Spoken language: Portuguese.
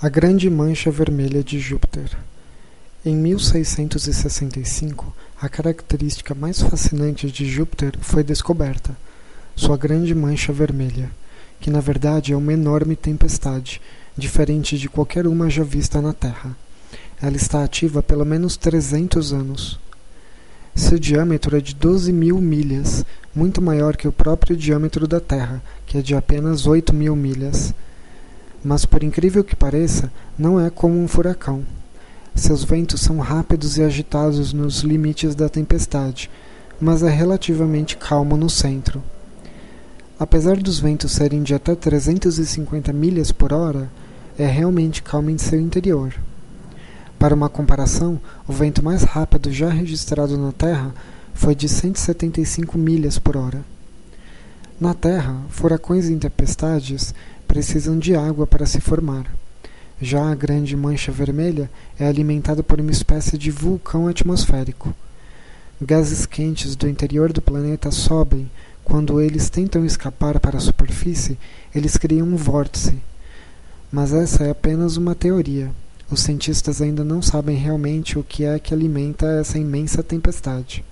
A Grande Mancha Vermelha de Júpiter. Em 1665, a característica mais fascinante de Júpiter foi descoberta, sua Grande Mancha Vermelha, que na verdade é uma enorme tempestade, diferente de qualquer uma já vista na Terra. Ela está ativa há pelo menos 300 anos. Seu diâmetro é de 12 mil milhas, muito maior que o próprio diâmetro da Terra, que é de apenas 8 mil milhas. Mas, por incrível que pareça, não é como um furacão. Seus ventos são rápidos e agitados nos limites da tempestade, mas é relativamente calmo no centro. Apesar dos ventos serem de até 350 milhas por hora, é realmente calmo em seu interior. Para uma comparação, o vento mais rápido já registrado na Terra foi de 175 milhas por hora. Na Terra, furacões e tempestades precisam de água para se formar. Já a Grande Mancha Vermelha é alimentada por uma espécie de vulcão atmosférico. Gases quentes do interior do planeta sobem. Quando eles tentam escapar para a superfície, eles criam um vórtice. Mas essa é apenas uma teoria. Os cientistas ainda não sabem realmente o que é que alimenta essa imensa tempestade.